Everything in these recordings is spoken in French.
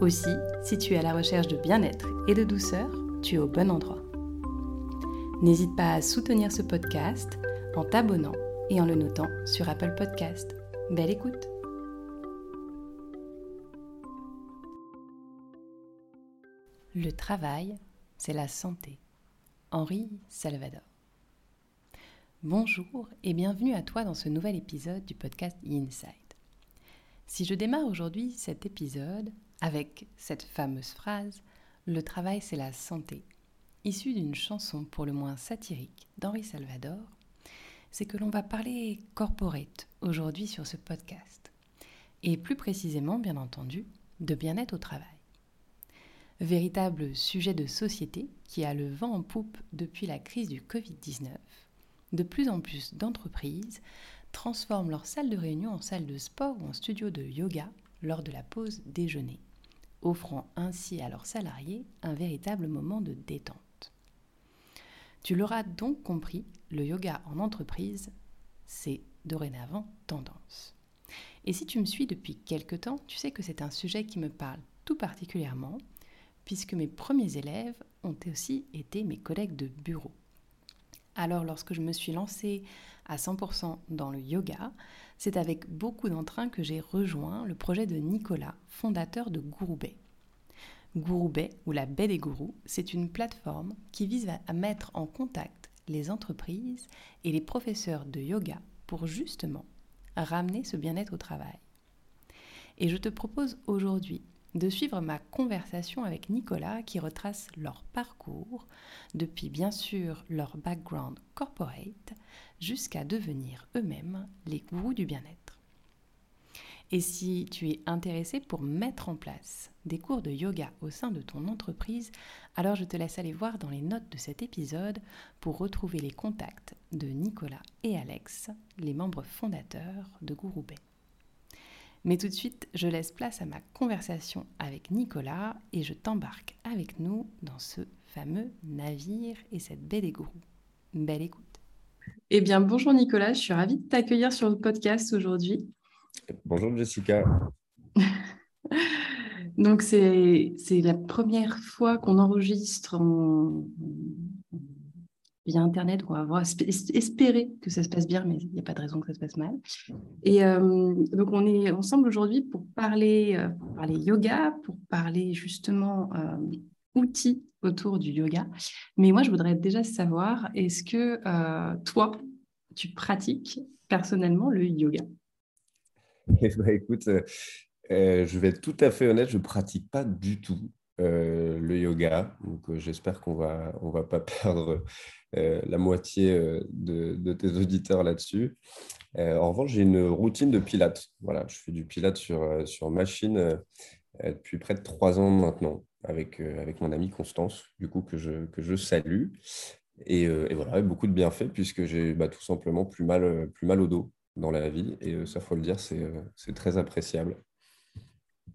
Aussi, si tu es à la recherche de bien-être et de douceur, tu es au bon endroit. N'hésite pas à soutenir ce podcast en t'abonnant et en le notant sur Apple Podcast. Belle écoute! Le travail, c'est la santé. Henri Salvador. Bonjour et bienvenue à toi dans ce nouvel épisode du podcast Inside. Si je démarre aujourd'hui cet épisode avec cette fameuse phrase « Le travail, c'est la santé », issue d'une chanson pour le moins satirique d'Henri Salvador, c'est que l'on va parler corporate aujourd'hui sur ce podcast, et plus précisément, bien entendu, de bien-être au travail. Véritable sujet de société qui a le vent en poupe depuis la crise du Covid-19, de plus en plus d'entreprises transforment leurs salles de réunion en salles de sport ou en studio de yoga lors de la pause déjeuner, offrant ainsi à leurs salariés un véritable moment de détente. Tu l'auras donc compris, le yoga en entreprise, c'est dorénavant tendance. Et si tu me suis depuis quelque temps, tu sais que c'est un sujet qui me parle tout particulièrement, puisque mes premiers élèves ont aussi été mes collègues de bureau. Alors lorsque je me suis lancée à 100% dans le yoga, c'est avec beaucoup d'entrain que j'ai rejoint le projet de Nicolas, fondateur de Gurubay. Gurubay, ou la baie des gourous, c'est une plateforme qui vise à mettre en contact les entreprises et les professeurs de yoga pour justement ramener ce bien-être au travail. Et je te propose aujourd'hui de suivre ma conversation avec Nicolas qui retrace leur parcours, depuis bien sûr leur background corporate, jusqu'à devenir eux-mêmes les gourous du bien-être. Et si tu es intéressé pour mettre en place des cours de yoga au sein de ton entreprise, alors je te laisse aller voir dans les notes de cet épisode pour retrouver les contacts de Nicolas et Alex, les membres fondateurs de Gurubay. Mais tout de suite, je laisse place à ma conversation avec Nicolas et je t'embarque avec nous dans ce fameux navire et cette baie des gourous. Belle écoute. Eh bien, bonjour Nicolas, je suis ravie de t'accueillir sur le podcast aujourd'hui. Bonjour Jessica. Donc, c'est la première fois qu'on enregistre via Internet, on va avoir espérer que ça se passe bien, mais il n'y a pas de raison que ça se passe mal. Et donc, on est ensemble aujourd'hui pour parler yoga, pour parler justement outils autour du yoga. Mais moi, je voudrais déjà savoir, est-ce que toi, tu pratiques personnellement le yoga ? Eh bien, écoute, je vais être tout à fait honnête, je ne pratique pas du tout le yoga. Donc, j'espère qu'on va pas perdre la moitié de tes auditeurs là-dessus. En revanche, j'ai une routine de pilates. Voilà, je fais du pilates sur machine depuis près de 3 ans maintenant, avec mon amie Constance, du coup, que je salue. Et voilà, beaucoup de bienfaits, puisque j'ai tout simplement plus mal au dos dans la vie. Et ça, il faut le dire, c'est très appréciable.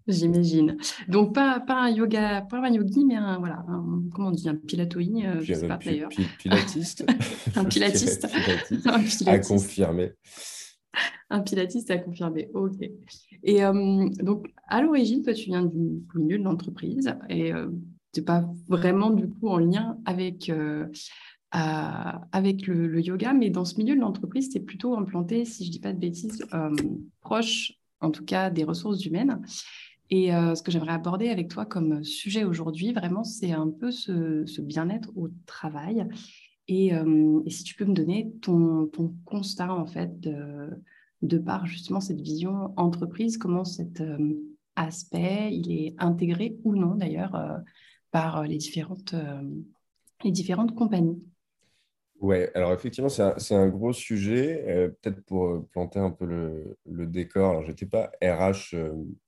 J'imagine. Donc, pas un yoga, pas un yogi, mais comment on dit, un pilatoï, je ne sais pas d'ailleurs. Pilatiste. Un pilatiste. À confirmer. Un pilatiste à confirmer, ok. Et donc, à l'origine, toi, tu viens du milieu de l'entreprise et tu n'es pas vraiment, du coup, en lien avec le yoga, mais dans ce milieu de l'entreprise, tu es plutôt implanté, si je ne dis pas de bêtises, proche, en tout cas, des ressources humaines. Et ce que j'aimerais aborder avec toi comme sujet aujourd'hui, vraiment, c'est un peu ce bien-être au travail. Et si tu peux me donner ton constat, en fait, de par justement cette vision entreprise, comment cet aspect, il est intégré ou non, d'ailleurs, par les différentes compagnies. Ouais, alors effectivement, c'est un gros sujet. Peut-être pour planter un peu le décor, alors j'étais pas RH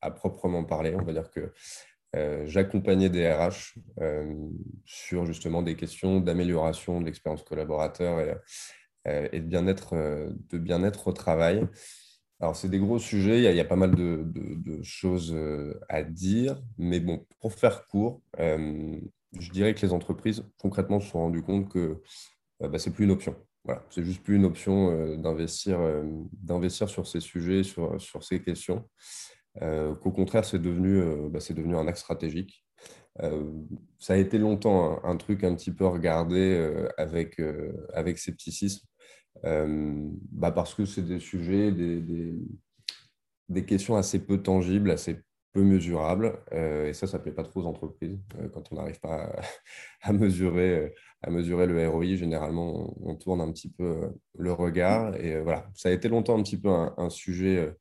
à proprement parler, on va dire que j'accompagnais des RH sur justement des questions d'amélioration de l'expérience collaborateur et de bien-être au travail. Alors, c'est des gros sujets, il y a pas mal de choses à dire, mais bon, pour faire court, je dirais que les entreprises, concrètement, se sont rendues compte que c'est plus une option. Voilà, c'est juste plus une option d'investir sur ces sujets, sur ces questions, qu'au contraire, c'est devenu un axe stratégique. Ça a été longtemps un truc un petit peu regardé avec scepticisme, parce que c'est des sujets, des questions assez peu tangibles, assez peu mesurables, et ça plaît pas trop aux entreprises. Quand on n'arrive pas à mesurer le ROI, généralement on tourne un petit peu le regard, et voilà, ça a été longtemps un petit peu un sujet,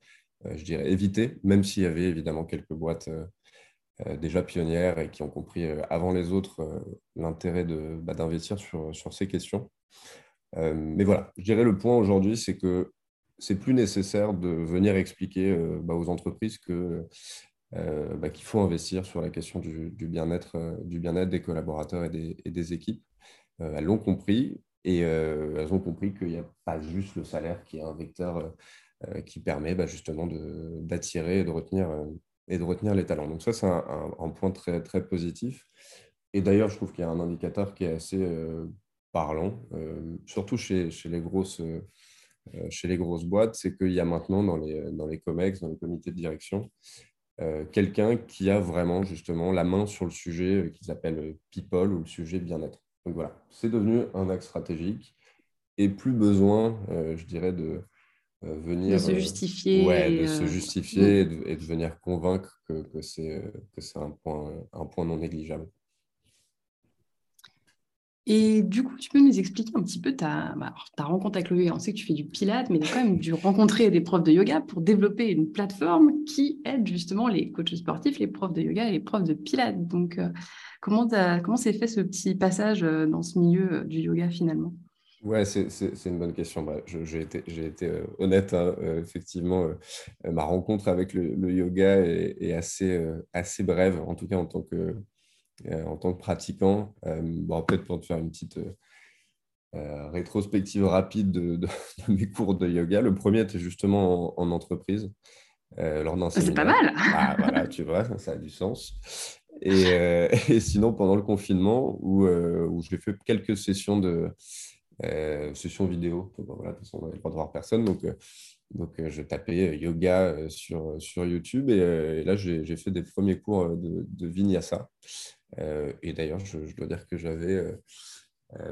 je dirais, évité, même s'il y avait évidemment quelques boîtes déjà pionnières et qui ont compris avant les autres l'intérêt d'investir sur ces questions. Mais voilà, je dirais le point aujourd'hui, c'est que c'est plus nécessaire de venir expliquer aux entreprises qu'il faut investir sur la question du bien-être des collaborateurs et des équipes. Elles l'ont compris, et elles ont compris qu'il n'y a pas juste le salaire qui est un vecteur qui permet justement d'attirer et de retenir les talents. Donc ça, c'est un point très, très positif. Et d'ailleurs, je trouve qu'il y a un indicateur qui est assez parlant, surtout chez les grosses boîtes, c'est qu'il y a maintenant dans les COMEX, dans les comités de direction, quelqu'un qui a vraiment justement la main sur le sujet qu'ils appellent people, ou le sujet bien-être. Donc voilà, c'est devenu un axe stratégique et plus besoin, je dirais, de se justifier et de venir convaincre que c'est un point non négligeable. Et du coup, tu peux nous expliquer un petit peu ta rencontre avec le yoga. On sait que tu fais du pilates, mais tu as quand même dû rencontrer des profs de yoga pour développer une plateforme qui aide justement les coachs sportifs, les profs de yoga et les profs de pilates. Donc, comment s'est fait ce petit passage dans ce milieu du yoga finalement ? Ouais, c'est une bonne question. J'ai été honnête, hein, effectivement. Ma rencontre avec le yoga est assez brève, en tout cas en tant que pratiquant. Peut-être pour te faire une petite rétrospective rapide de mes cours de yoga. Le premier était justement en entreprise, lors d'un séminaire. C'est pas mal. Ah, voilà, tu vois, ça a du sens. Et sinon, pendant le confinement, où j'ai fait quelques sessions sessions vidéo. Voilà, de toute façon, on n'avait le droit de voir personne, donc je tapais yoga sur YouTube, et là j'ai fait des premiers cours de vinyasa. Et d'ailleurs, je dois dire que j'avais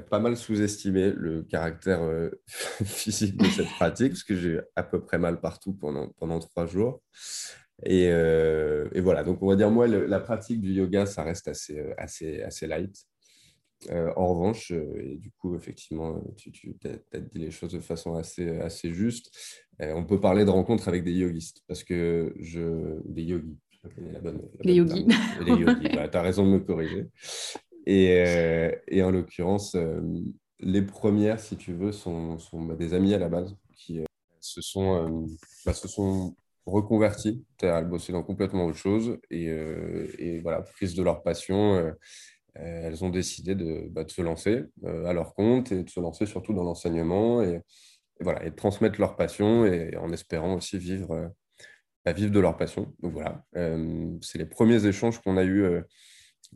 pas mal sous-estimé le caractère physique de cette pratique, parce que j'ai à peu près mal partout pendant 3 jours. Et voilà, donc on va dire, moi, la pratique du yoga, ça reste assez light. En revanche, et du coup, effectivement, tu as dit les choses de façon assez juste. On peut parler de rencontres avec des yogistes, parce que des yogis, je sais pas quelle est la bonne yogis. Les yogis, tu as raison de me corriger. Et en l'occurrence, les premières, si tu veux, sont des amis à la base qui se sont reconvertis, elles bossaient dans complètement autre chose, et voilà, prises de leur passion. Elles ont décidé de se lancer à leur compte, et de se lancer surtout dans l'enseignement, et voilà, et de transmettre leur passion, et en espérant aussi vivre de leur passion. Donc voilà, c'est les premiers échanges qu'on a eu,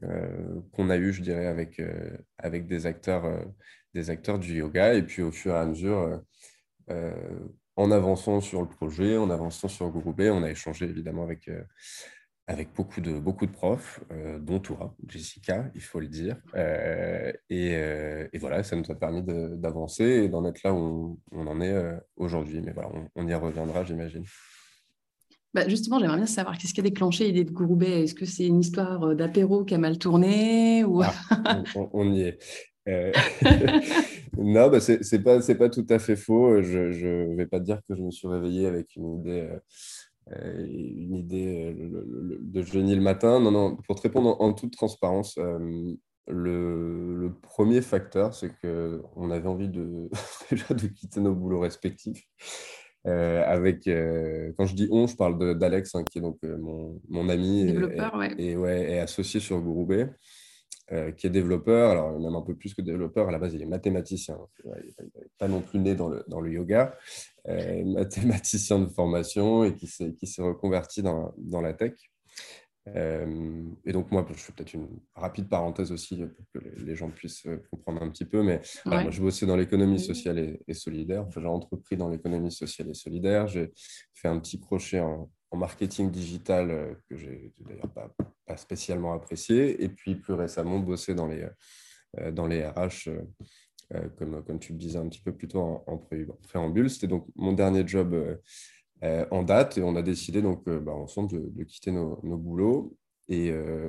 je dirais, avec des acteurs du yoga. Et puis au fur et à mesure, en avançant sur le projet, en avançant sur Gurubay, on a échangé évidemment avec beaucoup de profs, dont toi, Jessica, il faut le dire. Et voilà, ça nous a permis d'avancer et d'en être là où on en est aujourd'hui. Mais voilà, on y reviendra, j'imagine. Justement, j'aimerais bien savoir qu'est-ce qui a déclenché l'idée de Gurubay. Est-ce que c'est une histoire d'apéro qui a mal tourné ou... Ah, on y est. Non, c'est pas tout à fait faux. Je vais pas te dire que je me suis réveillé avec une idée de génie le matin. Non, pour te répondre en toute transparence, Le premier facteur, c'est qu'on avait envie de quitter nos boulots respectifs. Quand je dis on, je parle d'Alex, hein, qui est donc mon ami et associé sur Gurubay, qui est développeur, alors même un peu plus que développeur, à la base il est mathématicien, hein, il n'est pas non plus né dans le yoga, mathématicien de formation et qui s'est reconverti dans la tech. Et donc moi, je fais peut-être une rapide parenthèse aussi pour que les gens puissent comprendre un petit peu, mais alors, moi, je bossais dans l'économie sociale et solidaire, enfin, j'ai entrepris dans l'économie sociale et solidaire, j'ai fait un petit crochet en marketing digital que j'ai d'ailleurs pas spécialement apprécié, et puis plus récemment bossé dans les RH comme tu le disais un petit peu plus tôt en préambule. C'était donc mon dernier job en date, et on a décidé donc ensemble de quitter nos boulots. Et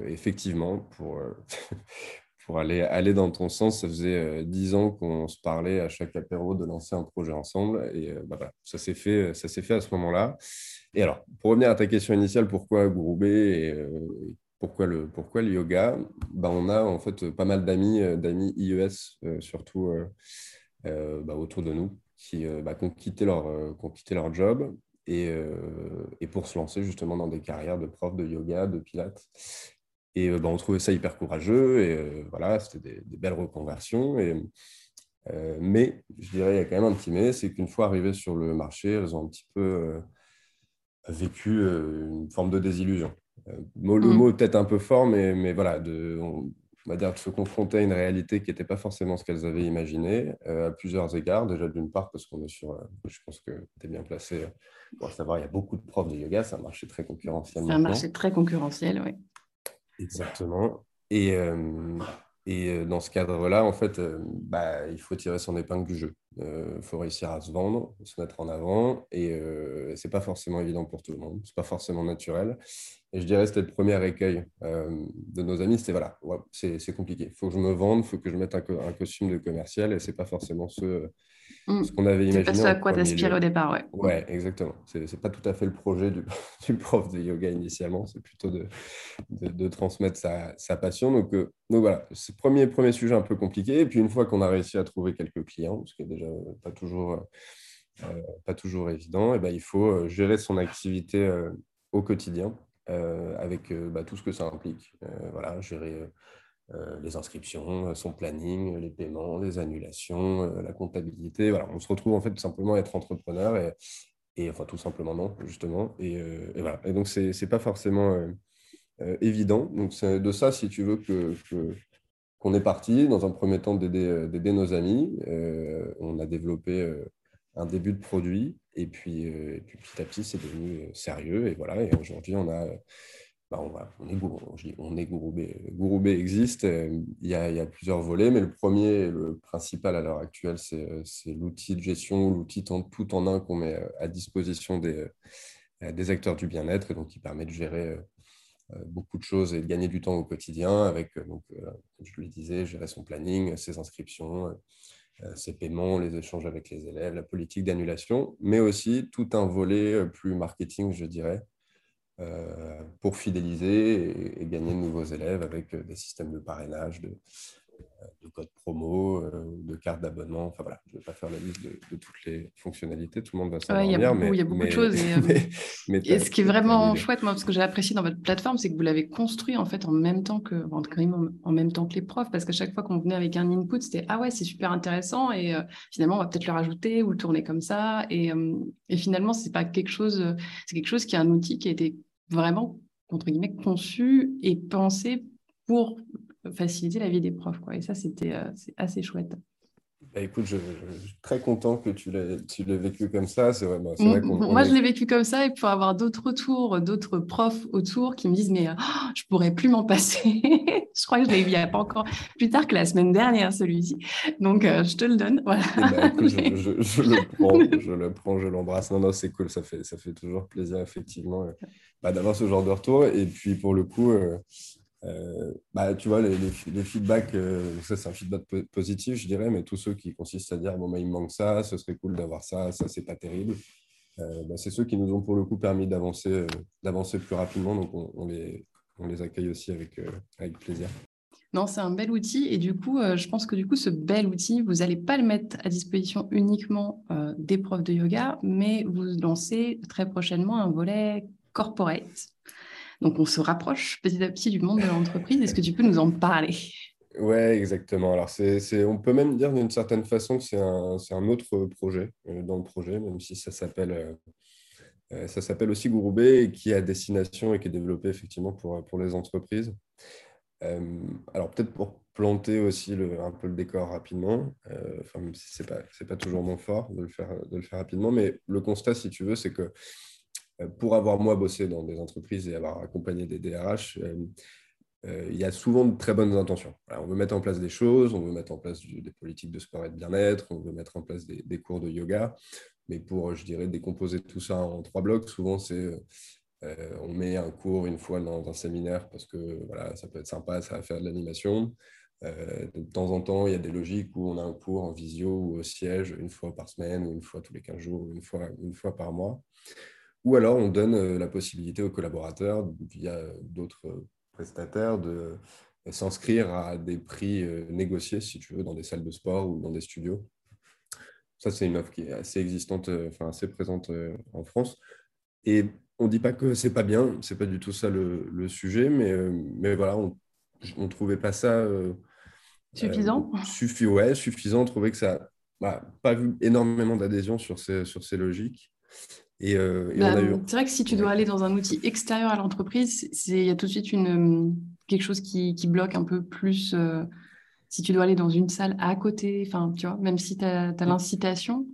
effectivement, pour aller dans ton sens, ça faisait 10 ans qu'on se parlait à chaque apéro de lancer un projet ensemble, et ça s'est fait à ce moment-là. Et alors, pour revenir à ta question initiale, pourquoi Gurubay et pourquoi le yoga, on a en fait pas mal d'amis IES surtout autour de nous qui ont quitté leur job et pour se lancer justement dans des carrières de prof de yoga, de pilates. Et on trouvait ça hyper courageux, et c'était des belles reconversions. Mais je dirais, il y a quand même un petit mais, c'est qu'une fois arrivées sur le marché, elles ont un petit peu vécu une forme de désillusion. Le mot est peut-être un peu fort, mais voilà, on va dire de se confronter à une réalité qui n'était pas forcément ce qu'elles avaient imaginé, à plusieurs égards. Déjà, d'une part, parce qu'on est sur... je pense que tu es bien placé pour savoir, il y a beaucoup de profs de yoga, c'est un marché très concurrentiel. C'est un marché très concurrentiel, oui. Exactement. Et dans ce cadre-là, en fait, il faut tirer son épingle du jeu. Il faut réussir à se vendre, se mettre en avant, et ce n'est pas forcément évident pour tout le monde, ce n'est pas forcément naturel. Et je dirais que c'était le premier écueil de nos amis, c'était c'est compliqué, il faut que je me vende, il faut que je mette un costume de commercial, et ce n'est pas forcément ce qu'on avait imaginé. C'est pas ce à quoi t'aspirais au départ, ouais. Ouais, exactement, c'est pas tout à fait le projet du prof de yoga initialement, c'est plutôt de transmettre sa passion. Donc voilà, c'est le premier sujet un peu compliqué, et puis une fois qu'on a réussi à trouver quelques clients, parce que déjà pas toujours évident, et il faut gérer son activité au quotidien. Avec tout ce que ça implique, gérer les inscriptions, son planning, les paiements, les annulations, la comptabilité. On se retrouve en fait tout simplement à être entrepreneur et enfin tout simplement non, justement, et donc c'est pas forcément évident. Donc c'est de ça, si tu veux, qu'on est parti dans un premier temps, d'aider nos amis. On a développé un début de produit, et puis petit à petit c'est devenu sérieux, et aujourd'hui on est Gurubay existe. Il y a plusieurs volets, mais le premier, le principal à l'heure actuelle, c'est l'outil de gestion, l'outil tout en un qu'on met à disposition des acteurs du bien-être, et donc qui permet de gérer beaucoup de choses et de gagner du temps au quotidien, avec donc, comme je le disais, gérer son planning, ses inscriptions, ses paiements, les échanges avec les élèves, la politique d'annulation, mais aussi tout un volet plus marketing, je dirais, pour fidéliser et gagner de nouveaux élèves avec des systèmes de parrainage, de codes promo, de cartes d'abonnement. Enfin voilà, je ne vais pas faire la liste de toutes les fonctionnalités, tout le monde va s'en revenir. Il y a beaucoup de choses. Et ce qui est vraiment chouette, moi, parce que j'ai apprécié dans votre plateforme, c'est que vous l'avez construit en fait en même temps que les profs, parce qu'à chaque fois qu'on venait avec un input, c'était c'est super intéressant, et finalement on va peut-être le rajouter ou le tourner comme ça, et finalement c'est quelque chose qui est un outil qui a été vraiment, entre guillemets, conçu et pensé pour faciliter la vie des profs, quoi. Et ça, c'est assez chouette. Écoute, je suis très content que tu l'aies vécu comme ça. C'est vrai, je l'ai vécu comme ça, et pour avoir d'autres retours, d'autres profs autour qui me disent « mais je ne pourrais plus m'en passer ». Je crois que je l'ai vu il n'y a pas encore plus tard que la semaine dernière, celui-ci. Donc, je te le donne. Voilà. Écoute, je le prends, je l'embrasse. Non, c'est cool, ça fait toujours plaisir, effectivement, d'avoir ce genre de retour. Et puis, pour le coup... tu vois, les feedbacks, ça c'est un feedback positif, je dirais, mais tous ceux qui consistent à dire il me manque ça, ce serait cool d'avoir ça c'est pas terrible, c'est ceux qui nous ont pour le coup permis d'avancer plus rapidement. Donc on les accueille aussi avec plaisir. Non, c'est un bel outil et du coup, je pense que du coup, ce bel outil, vous n'allez pas le mettre à disposition uniquement des profs de yoga, mais vous lancez très prochainement un volet corporate. Donc, on se rapproche petit à petit du monde de l'entreprise. Est-ce que tu peux nous en parler ? Ouais, exactement. Alors, on peut même dire d'une certaine façon que c'est un autre projet dans le projet, même si ça s'appelle... Ça s'appelle aussi Gurubay, qui est à destination et qui est développé effectivement pour les entreprises. Alors peut-être pour planter aussi un peu le décor rapidement, enfin, même si c'est pas toujours mon fort de le faire rapidement, mais le constat, si tu veux, c'est que pour avoir moi bossé dans des entreprises et avoir accompagné des DRH, il y a souvent de très bonnes intentions. Alors, on veut mettre en place des choses, on veut mettre en place des politiques de sport et de bien-être, on veut mettre en place des cours de yoga. Mais pour, je dirais, décomposer tout ça en trois blocs, souvent, on met un cours une fois dans un séminaire parce que voilà, ça peut être sympa, ça va faire de l'animation. De temps en temps, il y a des logiques où on a un cours en visio ou au siège une fois par semaine, ou une fois tous les 15 jours, ou une fois par mois. Ou alors, on donne la possibilité aux collaborateurs, via d'autres prestataires, de s'inscrire à des prix négociés, si tu veux, dans des salles de sport ou dans des studios. Ça, c'est une offre qui est assez existante, enfin assez présente en France. Et on ne dit pas que ce n'est pas bien, ce n'est pas du tout ça le sujet, mais voilà, on ne trouvait pas ça… suffisant ouais, suffisant, on trouvait que ça n'a pas vu énormément d'adhésion sur ces logiques. Et ben, c'est vrai que si tu dois aller dans un outil extérieur à l'entreprise, il y a tout de suite quelque chose qui bloque un peu plus… Si tu dois aller dans une salle à côté, tu vois, même si tu as l'incitation,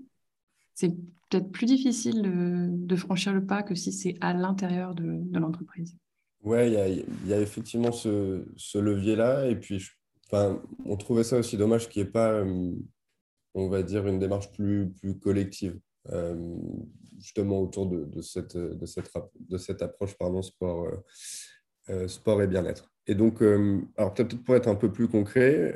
c'est peut-être plus difficile de franchir le pas que si c'est à l'intérieur de l'entreprise. Oui, il y a effectivement ce levier-là. Et puis, on trouvait ça aussi dommage qu'il n'y ait pas, on va dire, une démarche plus collective, justement autour de cette approche sport et bien-être. Et donc, alors peut-être pour être un peu plus concret,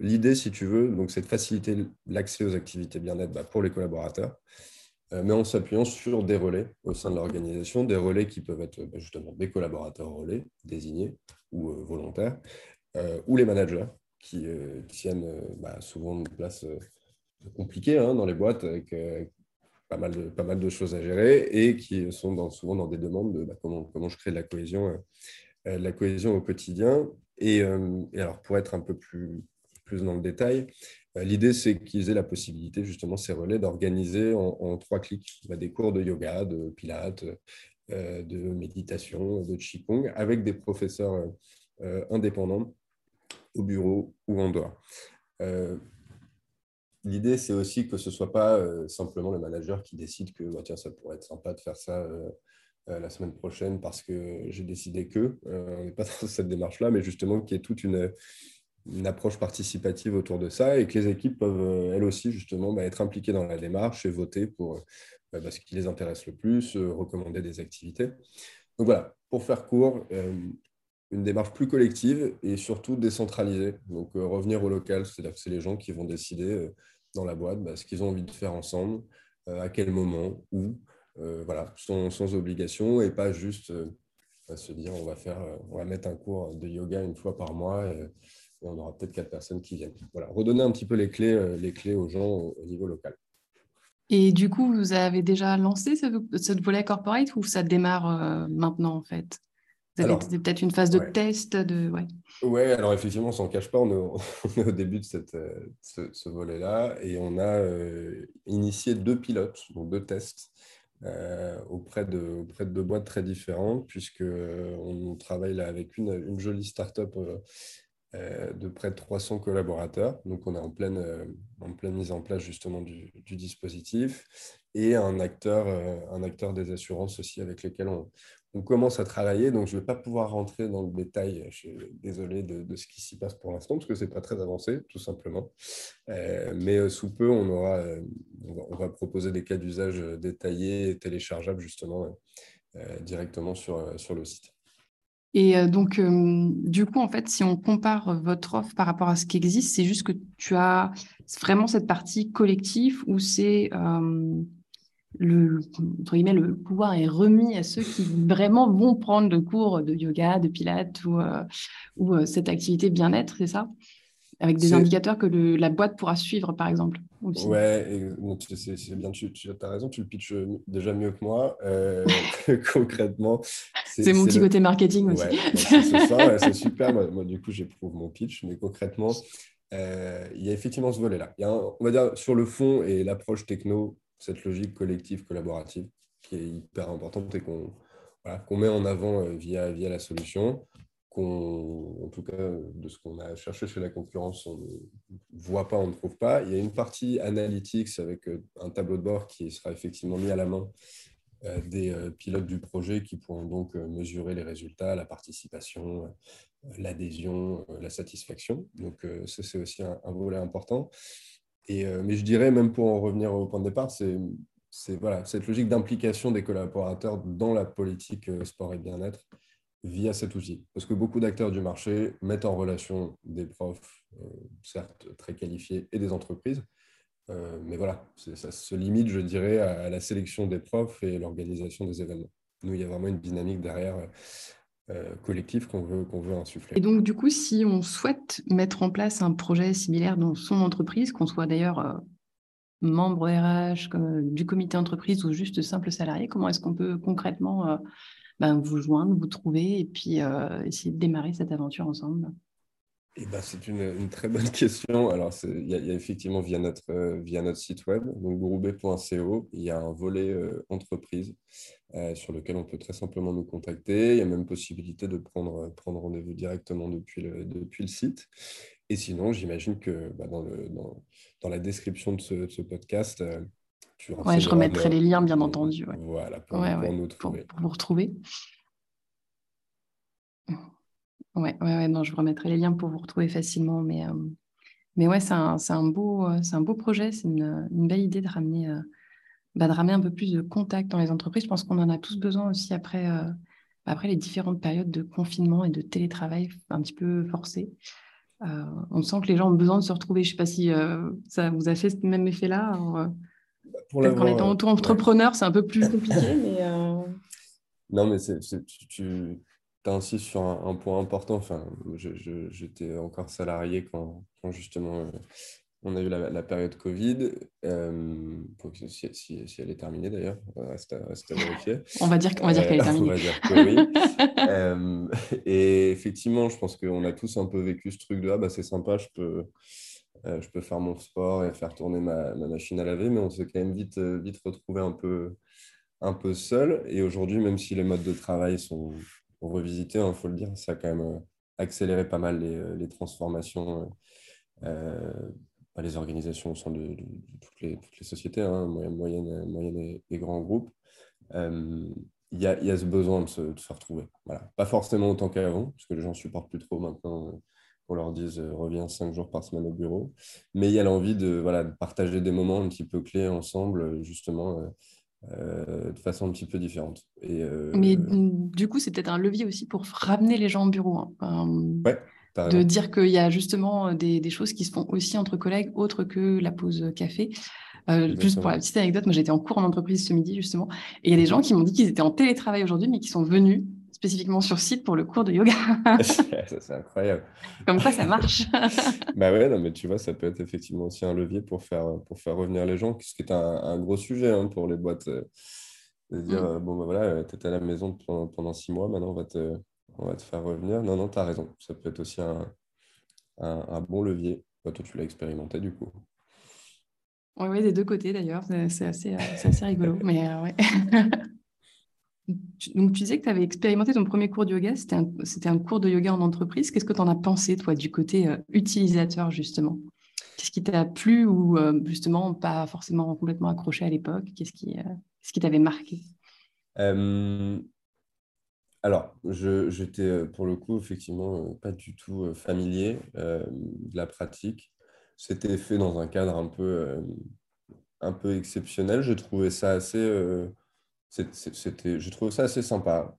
l'idée, si tu veux, donc, c'est de faciliter l'accès aux activités bien-être pour les collaborateurs, mais en s'appuyant sur des relais au sein de l'organisation, des relais qui peuvent être justement des collaborateurs relais désignés ou volontaires, ou les managers qui tiennent souvent une place compliquée dans les boîtes avec pas mal de choses à gérer et qui sont souvent dans des demandes de comment je crée de la cohésion au quotidien. Et alors, pour être un peu plus dans le détail, l'idée, c'est qu'ils aient la possibilité, justement, ces relais, d'organiser en trois clics des cours de yoga, de pilates, de méditation, de qigong, avec des professeurs indépendants au bureau ou en dehors. L'idée, c'est aussi que ce ne soit pas simplement le manager qui décide que tiens, ça pourrait être sympa de faire ça la semaine prochaine parce que j'ai décidé que, on n'est pas dans cette démarche-là, mais justement qu'il y ait toute une approche participative autour de ça et que les équipes peuvent, elles aussi, justement, être impliquées dans la démarche et voter pour ce qui les intéresse le plus, recommander des activités. Donc voilà, pour faire court, une démarche plus collective et surtout décentralisée. Donc revenir au local, c'est-à-dire que c'est les gens qui vont décider dans la boîte ce qu'ils ont envie de faire ensemble, à quel moment, où. Voilà, sans obligation et pas juste se dire on va mettre un cours de yoga une fois par mois et on aura peut-être 4 personnes qui viennent. Voilà, redonner un petit peu les clés aux gens au niveau local. Et du coup, vous avez déjà lancé ce volet corporate ou ça démarre maintenant en fait ? Vous avez peut-être une phase de test de... Ouais, alors effectivement, on ne s'en cache pas, on est au début de ce volet-là et on a initié 2 pilotes, donc 2 tests. Auprès de 2 boîtes très différentes puisqu'on travaille là avec une jolie start-up de près de 300 collaborateurs. Donc, on est en pleine mise en place justement du dispositif et un acteur des assurances aussi avec lesquels on commence à travailler. Donc, je ne vais pas pouvoir rentrer dans le détail, je suis désolé de ce qui s'y passe pour l'instant parce que ce n'est pas très avancé, tout simplement. Mais sous peu, on va proposer des cas d'usage détaillés et téléchargeables justement directement sur le site. Et donc, du coup, en fait, si on compare votre offre par rapport à ce qui existe, c'est juste que tu as vraiment cette partie collective où c'est le pouvoir est remis à ceux qui vraiment vont prendre le cours de yoga, de pilates ou cette activité bien-être, c'est ça? Avec des indicateurs que la boîte pourra suivre, par exemple. Aussi. Ouais, c'est bien, tu as raison, tu le pitches déjà mieux que moi. Concrètement. C'est mon petit côté marketing aussi. Ouais, c'est super. Moi, du coup, j'éprouve mon pitch. Mais concrètement, il y a effectivement ce volet-là. Il y a on va dire, sur le fond et l'approche techno, cette logique collective, collaborative, qui est hyper importante et qu'on met en avant via la solution. En tout cas, de ce qu'on a cherché chez la concurrence, on ne voit pas, on ne trouve pas. Il y a une partie analytics avec un tableau de bord qui sera effectivement mis à la main des pilotes du projet qui pourront donc mesurer les résultats, la participation, l'adhésion, la satisfaction. Donc, ça, c'est aussi un volet important. Mais je dirais, même pour en revenir au point de départ, c'est cette logique d'implication des collaborateurs dans la politique sport et bien-être via cet outil. Parce que beaucoup d'acteurs du marché mettent en relation des profs, certes très qualifiés, et des entreprises. Mais voilà, ça se limite, je dirais, à la sélection des profs et l'organisation des événements. Nous, il y a vraiment une dynamique derrière collective qu'on veut insuffler. Et donc, du coup, si on souhaite mettre en place un projet similaire dans son entreprise, qu'on soit d'ailleurs membre RH, du comité entreprise ou juste simple salarié, comment est-ce qu'on peut concrètement... vous joindre, vous trouver et puis essayer de démarrer cette aventure ensemble? C'est une très bonne question. Alors, il y a effectivement via notre site web, donc gurubay.co, il y a un volet entreprise sur lequel on peut très simplement nous contacter. Il y a même possibilité de prendre rendez-vous directement depuis le site. Et sinon, j'imagine que dans la description de ce podcast, je remettrai les liens, bien entendu. Ouais. Voilà, pour vous retrouver. Non, je remettrai les liens pour vous retrouver facilement. Mais ouais, c'est un beau projet. C'est une belle idée de ramener un peu plus de contact dans les entreprises. Je pense qu'on en a tous besoin aussi après les différentes périodes de confinement et de télétravail un petit peu forcé. On sent que les gens ont besoin de se retrouver. Je ne sais pas si ça vous a fait ce même effet-là. Peut-être qu'en étant auto-entrepreneur, c'est un peu plus compliqué. Non, mais tu insistes sur un point important. Enfin, j'étais encore salarié quand justement on a eu la période Covid. Si elle est terminée d'ailleurs, reste à vérifier. On va dire qu'elle est terminée. On va dire que oui. Et effectivement, je pense qu'on a tous un peu vécu ce truc de « Ah, c'est sympa, je peux faire mon sport et faire tourner ma machine à laver », mais on s'est quand même vite retrouvé un peu seul. Et aujourd'hui, même si les modes de travail sont revisités, il faut le dire, ça a quand même accéléré pas mal les transformations, les organisations au sein de toutes les sociétés, hein, moyennes et grands groupes. Il y a ce besoin de se retrouver. Voilà. Pas forcément autant qu'avant, parce que les gens ne supportent plus trop maintenant... on leur dise « reviens 5 jours par semaine au bureau ». Mais il y a l'envie de partager des moments un petit peu clés ensemble, justement, de façon un petit peu différente. Mais du coup, c'est peut-être un levier aussi pour ramener les gens au bureau. Hein. De dire qu'il y a justement des choses qui se font aussi entre collègues, autres que la pause café. Juste pour la petite anecdote, moi j'étais en cours en entreprise ce midi, justement, et il y a des gens qui m'ont dit qu'ils étaient en télétravail aujourd'hui, mais qui sont venus spécifiquement sur site pour le cours de yoga. Ça, c'est incroyable. Comme quoi, ça marche. Mais tu vois, ça peut être effectivement aussi un levier pour faire revenir les gens, ce qui est un gros sujet hein, pour les boîtes. De dire, t'étais à la maison pendant 6 mois, maintenant on va te faire revenir. Non, t'as raison. Ça peut être aussi un bon levier. Toi, tu l'as expérimenté du coup. Oui, des deux côtés d'ailleurs. C'est assez rigolo, mais. Donc, tu disais que tu avais expérimenté ton premier cours de yoga, c'était un cours de yoga en entreprise. Qu'est-ce que tu en as pensé, toi, du côté utilisateur, justement? Qu'est-ce qui t'a plu ou, justement, pas forcément complètement accroché à l'époque? Qu'est-ce qui t'avait marqué? Alors, j'étais, pour le coup, effectivement, pas du tout familier de la pratique. C'était fait dans un cadre un peu exceptionnel. Je trouvais ça assez... je trouve ça assez sympa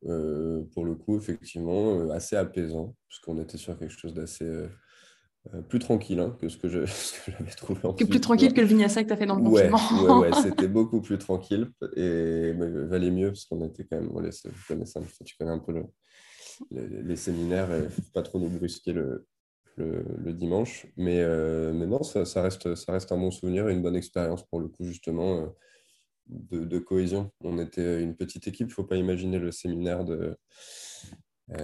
pour le coup, effectivement assez apaisant, parce qu'on était sur quelque chose d'assez plus tranquille hein, que ce que j'avais trouvé en Suisse. Plus tranquille que le vinyasa que tu as fait dans le confinement. Ouais, c'était beaucoup plus tranquille et valait mieux parce qu'on était quand même, voilà, tu connais un peu les séminaires et faut pas trop nous brusquer le dimanche. Mais non, ça reste un bon souvenir et une bonne expérience pour le coup justement de cohésion. On était une petite équipe, faut pas imaginer le séminaire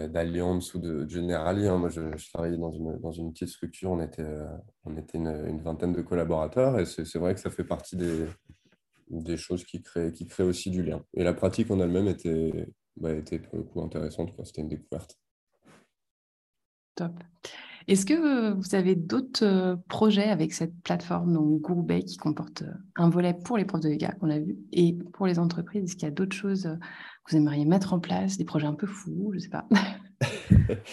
d'Alliance ou de Generali. Moi, je travaillais dans une petite structure. On était une vingtaine de collaborateurs et c'est vrai que ça fait partie des choses qui créent aussi du lien. Et la pratique en elle-même était pour le coup intéressante. Quoi. C'était une découverte. Top. Est-ce que vous avez d'autres projets avec cette plateforme donc Gurubay qui comporte un volet pour les profs de yoga qu'on a vu et pour les entreprises? Est-ce qu'il y a d'autres choses que vous aimeriez mettre en place, des projets un peu fous, je ne sais pas?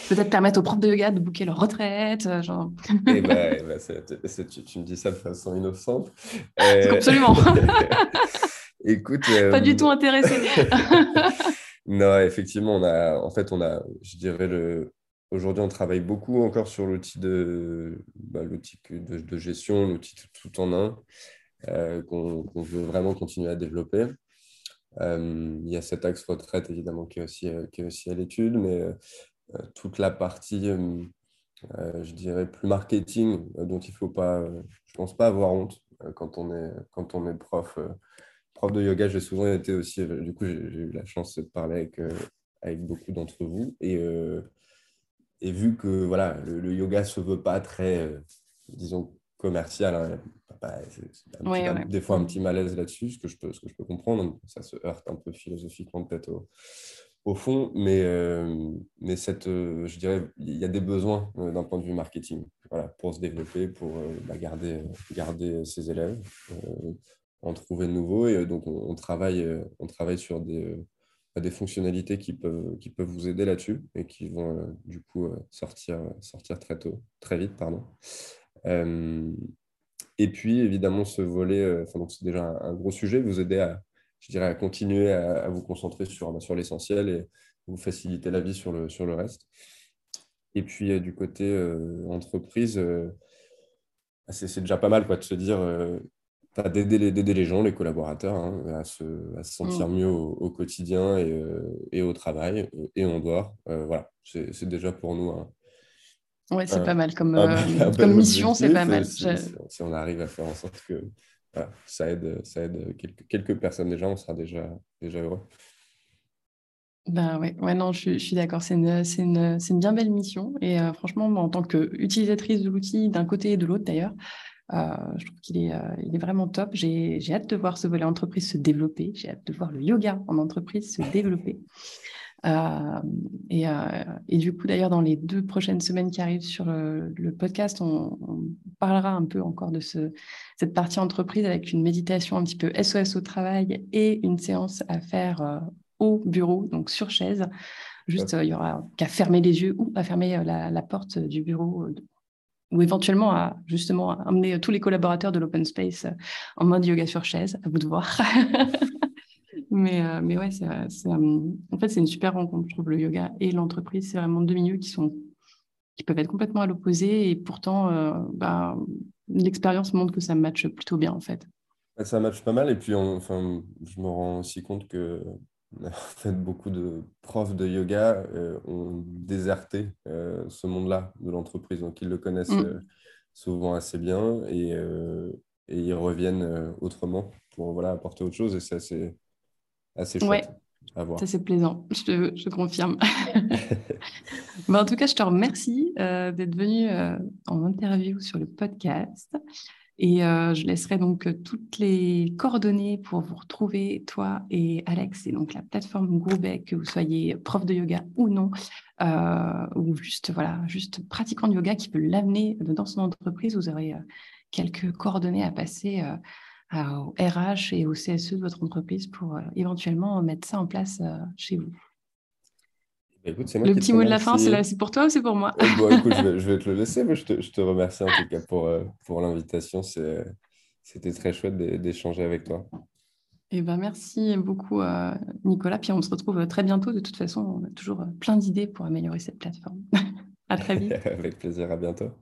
Peut-être permettre aux profs de yoga de booker leur retraite, genre. Tu me dis ça de façon innocente. Absolument. Écoute, pas du tout intéressé. Non, effectivement, on a, je dirais le. Aujourd'hui, on travaille beaucoup encore sur l'outil de gestion, l'outil tout en un, qu'on veut vraiment continuer à développer. Il y a cet axe retraite, évidemment, qui est aussi à l'étude, mais toute la partie, je dirais, plus marketing, dont il ne faut pas, je pense, pas avoir honte quand on est prof de yoga. J'ai souvent été aussi, du coup, j'ai eu la chance de parler avec beaucoup d'entre vous. Et vu que voilà, le yoga ne se veut pas très, disons, commercial, hein, des fois un petit malaise là-dessus, ce que je peux comprendre, ça se heurte un peu philosophiquement peut-être au fond, mais je dirais, il y a des besoins d'un point de vue marketing, voilà, pour se développer, pour garder ses élèves, en trouver de nouveaux, et donc on travaille sur des fonctionnalités qui peuvent vous aider là-dessus et qui vont du coup sortir très vite. Et puis évidemment ce volet, donc c'est déjà un gros sujet, vous aider à, je dirais, à continuer à vous concentrer sur l'essentiel et vous faciliter la vie sur le reste. Et puis du côté entreprise, c'est déjà pas mal quoi de se dire d'aider les gens, les collaborateurs, hein, à se sentir mieux au quotidien et au travail et en dehors. Voilà, c'est déjà pour nous c'est pas mal comme mission, c'est pas mal. Si on arrive à faire en sorte que voilà, ça aide quelques personnes déjà, on sera déjà heureux. Non, je suis d'accord, c'est une bien belle mission et franchement, moi, en tant qu'utilisatrice de l'outil d'un côté et de l'autre d'ailleurs, je trouve qu'il est vraiment top. J'ai hâte de voir ce volet entreprise se développer. J'ai hâte de voir le yoga en entreprise se développer. Et du coup, d'ailleurs, dans les 2 prochaines semaines qui arrivent sur le podcast, on parlera un peu encore de cette partie entreprise avec une méditation un petit peu SOS au travail et une séance à faire au bureau, donc sur chaise. Juste, il y aura qu'à fermer les yeux ou à fermer la porte du bureau ou éventuellement à justement amener tous les collaborateurs de l'open space en mode yoga sur chaise, à vous de voir. mais ouais, en fait, c'est une super rencontre, je trouve, le yoga et l'entreprise. C'est vraiment 2 milieux qui peuvent être complètement à l'opposé et pourtant, l'expérience montre que ça matche plutôt bien, en fait. Ça matche pas mal et puis je me rends aussi compte que en fait, beaucoup de profs de yoga ont déserté ce monde-là de l'entreprise. Donc, ils le connaissent souvent assez bien et ils reviennent autrement pour apporter autre chose. Et ça, c'est assez chouette à voir. Ça, c'est plaisant. Je confirme. En tout cas, je te remercie d'être venu en interview sur le podcast. Et je laisserai donc toutes les coordonnées pour vous retrouver, toi et Alex, et donc la plateforme Gurubay, que vous soyez prof de yoga ou non, ou juste pratiquant de yoga qui peut l'amener dans son entreprise. Vous aurez quelques coordonnées à passer au RH et au CSE de votre entreprise pour éventuellement mettre ça en place chez vous. Écoute, le petit mot de la fin, c'est pour toi ou c'est pour moi? Écoute, je vais te le laisser, mais je te remercie en tout cas pour l'invitation. C'était très chouette d'échanger avec toi. Merci beaucoup, Nicolas. Puis on se retrouve très bientôt. De toute façon, on a toujours plein d'idées pour améliorer cette plateforme. À très vite. Avec plaisir, à bientôt.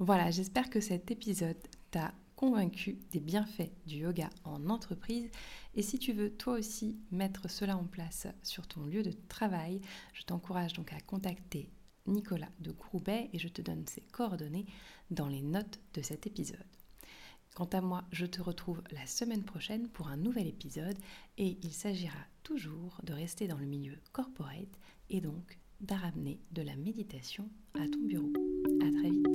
Voilà, j'espère que cet épisode t'a convaincu des bienfaits du yoga en entreprise. Et si tu veux toi aussi mettre cela en place sur ton lieu de travail, je t'encourage donc à contacter Nicolas de Gurubay et je te donne ses coordonnées dans les notes de cet épisode. Quant à moi, je te retrouve la semaine prochaine pour un nouvel épisode et il s'agira toujours de rester dans le milieu corporate et donc d'amener de la méditation à ton bureau. À très vite.